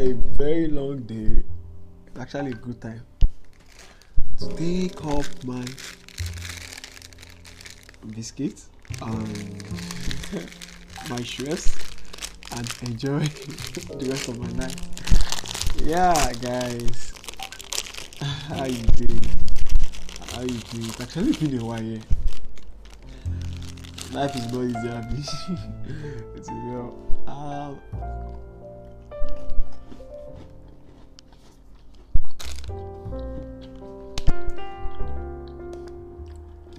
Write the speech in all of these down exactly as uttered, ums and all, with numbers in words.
a very long day. It's actually a good time to take up my biscuits and my shoes and enjoy the rest of my night. Yeah, guys, how you doing? How you doing? It's actually been a while. Yeah. Life is not easy, I mean. It's real. Um,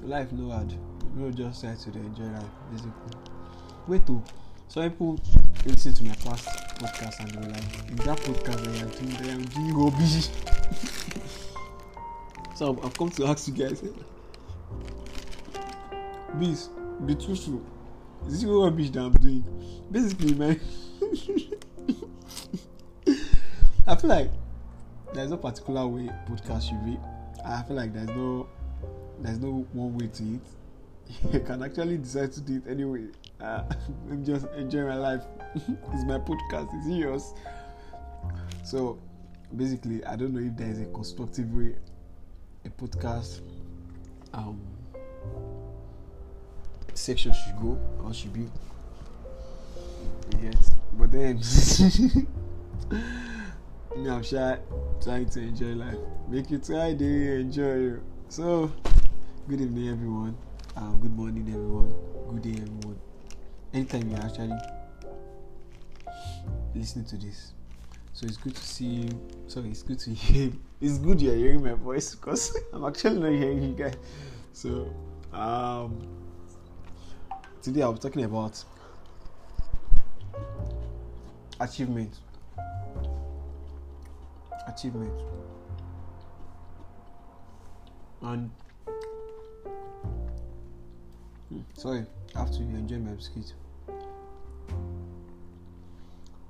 life no hard. People just try to enjoy life, basically. Wait, too. Some people listen to my past podcast and they're like, in that podcast, I'm like, I'm doing rubbish. So I've come to ask you guys, please. Be too true. Zero rubbish that I'm doing. Basically, man. I feel like there's no particular way podcast should be. I feel like there's no there's no one way to it. You can actually decide to do it anyway. Uh, I'm just enjoying my life. It's my podcast. It's yours. So basically, I don't know if there's a constructive way a podcast um section should go or should be, yes, but then me, I'm shy trying to enjoy life, make you try to enjoy. So good evening everyone, um, good morning everyone, good day everyone, anytime you're actually listening to this. So it's good to see you. Sorry, it's good to hear, it's good you're hearing my voice because I'm actually not hearing you guys. So um today I'll be talking about achievement. Achievement. And sorry, after you enjoy my biscuit.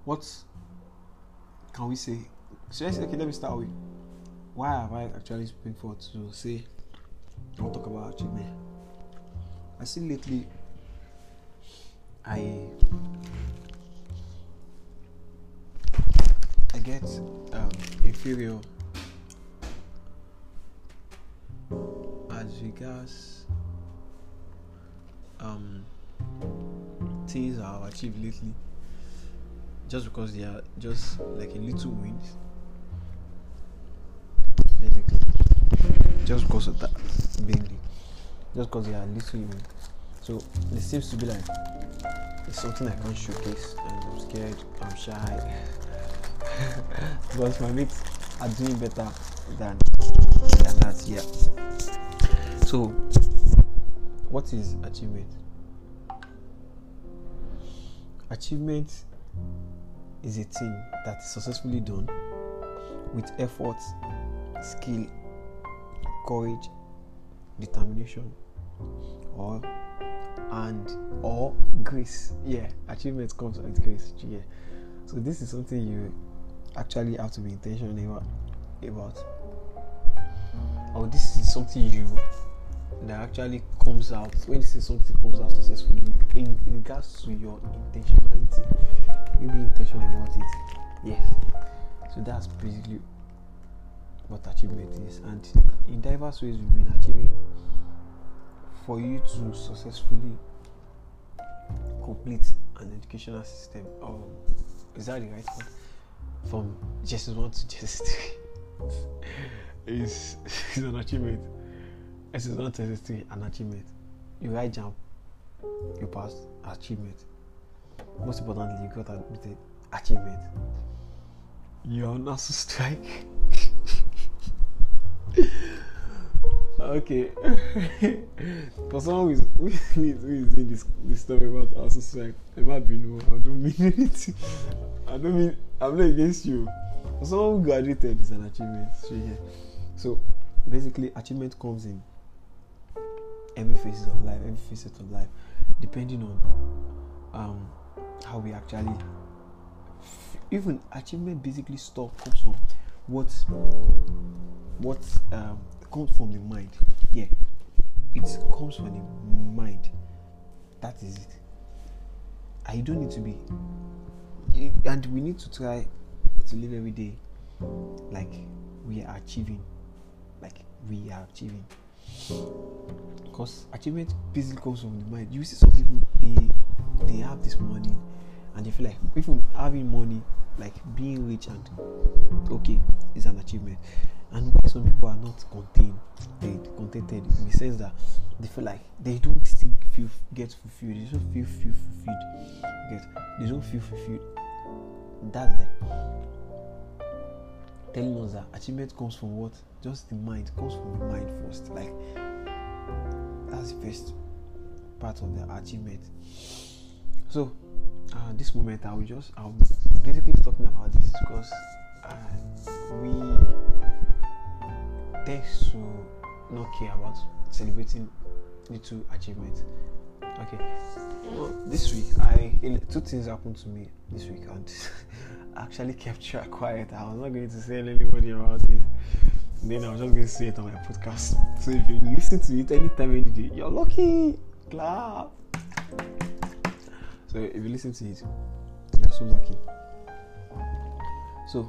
What can we say? So let's, okay, let me start with why have I actually spoken for to say don't talk about achievement. I see lately I I get um, inferior as regards um, things I have achieved lately, just because they are just like a little wind, basically. Just because of that, mainly. Just because they are little wind. So it seems to be like it's something I can't showcase, and I'm scared, I'm shy, because my mates are doing better than, than that, yeah. So, what is achievement? Achievement is a thing that is successfully done with effort, skill, courage, determination, or and or grace. Yeah, achievement comes with grace. Yeah, so this is something you actually have to be intentional about, or this is something you that actually comes out when this is something comes out successfully in, in regards to your intentionality. You be intentional about it. Yes, so that's basically what achievement is, and in diverse ways we've been achieving for you to successfully complete an educational system, or um, is that the right one? From J S S one to J S S three is an achievement. J S S one to J S S three, an achievement. You right jump, you pass, achievement. Most importantly, you got admitted, achievement. You are not to strike. Okay, for someone who is who is, who is doing this, this stuff about ASUU strike, it might be no. I don't mean anything. I don't mean I'm not against you. For someone who graduated is an achievement. So basically, achievement comes in every phase of life, every facet of life, depending on um how we actually even achievement basically stuff comes from what what um. comes from the mind. Yeah, it comes from the mind. That is it. I don't need to be, and we need to try to live every day like we are achieving, like we are achieving. Because achievement basically comes from the mind. You see some people, they they have this money and they feel like people having money, like being rich and okay, is an achievement. And why some people are not contained, they contented in the sense that they feel like they don't still feel get fulfilled, they don't feel feel fulfilled, get they don't feel fulfilled. That's like telling us that achievement comes from what? Just the mind, comes from the mind first. Like that's the first part of the achievement. So uh, this moment I will just I'll basically talking about this because uh, we tend to not care about celebrating little achievements. Okay, well, this week I two things happened to me this week and actually kept track quiet. I was not going to say anybody about it. Then I was just going to say it on my podcast. So if you listen to it anytime, any day, you're lucky. Clap. So if you listen to it, you're so lucky. So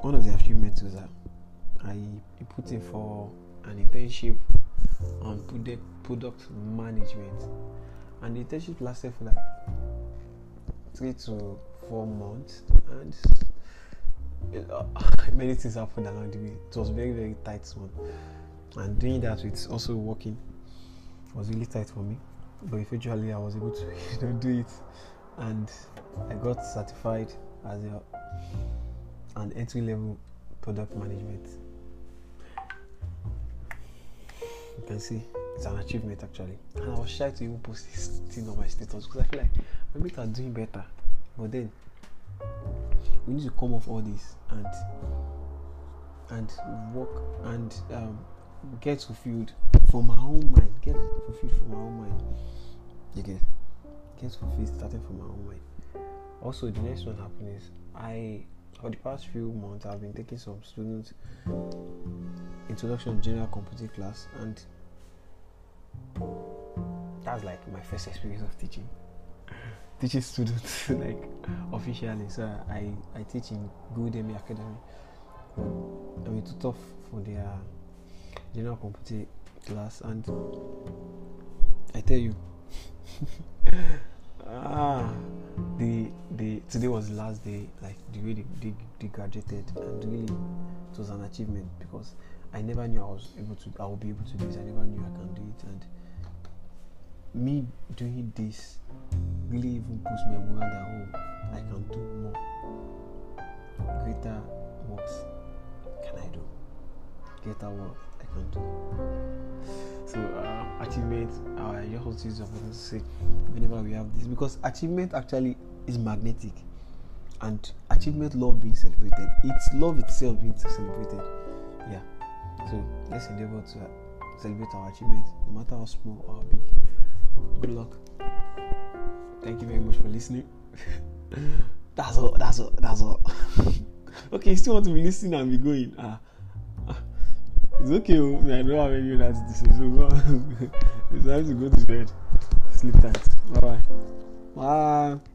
one of the achievements was that I put in for an internship on product product management, and the internship lasted for like three to four months, and you know, many things happened along the way. It was very very tight one, and doing that with also working was really tight for me. But eventually, I was able to you know do it, and I got certified as a, an entry level product management. You can see it's an achievement actually, and I was shy to even post this thing on my status because I feel like my mates are doing better, but then we need to come off all this and and work and um, get fulfilled from my own mind. Get fulfilled from my own mind. You get get fulfilled starting from my own mind. Also, the next one happened is I for the past few months I've been taking some students introduction to general computing class, and that's like my first experience of teaching teaching students like officially. So I, I teach in Gudem Academy. I'm a tutor for their general computing class, and I tell you, ah, the the today was the last day. Like the way they, they, they graduated, and really it was an achievement because I never knew I was able to, I would be able to do this. I never knew I can do it, and me doing this really even puts my mind at home. I can do more. Greater works can I do? Greater work I can do. So uh, achievement, uh, I just want to use opportunity to say whenever we have this, because achievement actually is magnetic, and achievement love being celebrated. It's love itself being celebrated. Yeah. So let's endeavor to uh, celebrate our achievements, no matter how small or how big. Good luck. Thank you very much for listening. That's all. That's all. That's all. Okay, you still want to be listening and be going? Ah, ah. It's okay. I don't have any other to say. So go. It's time to go to bed. Sleep tight. Bye bye. Bye.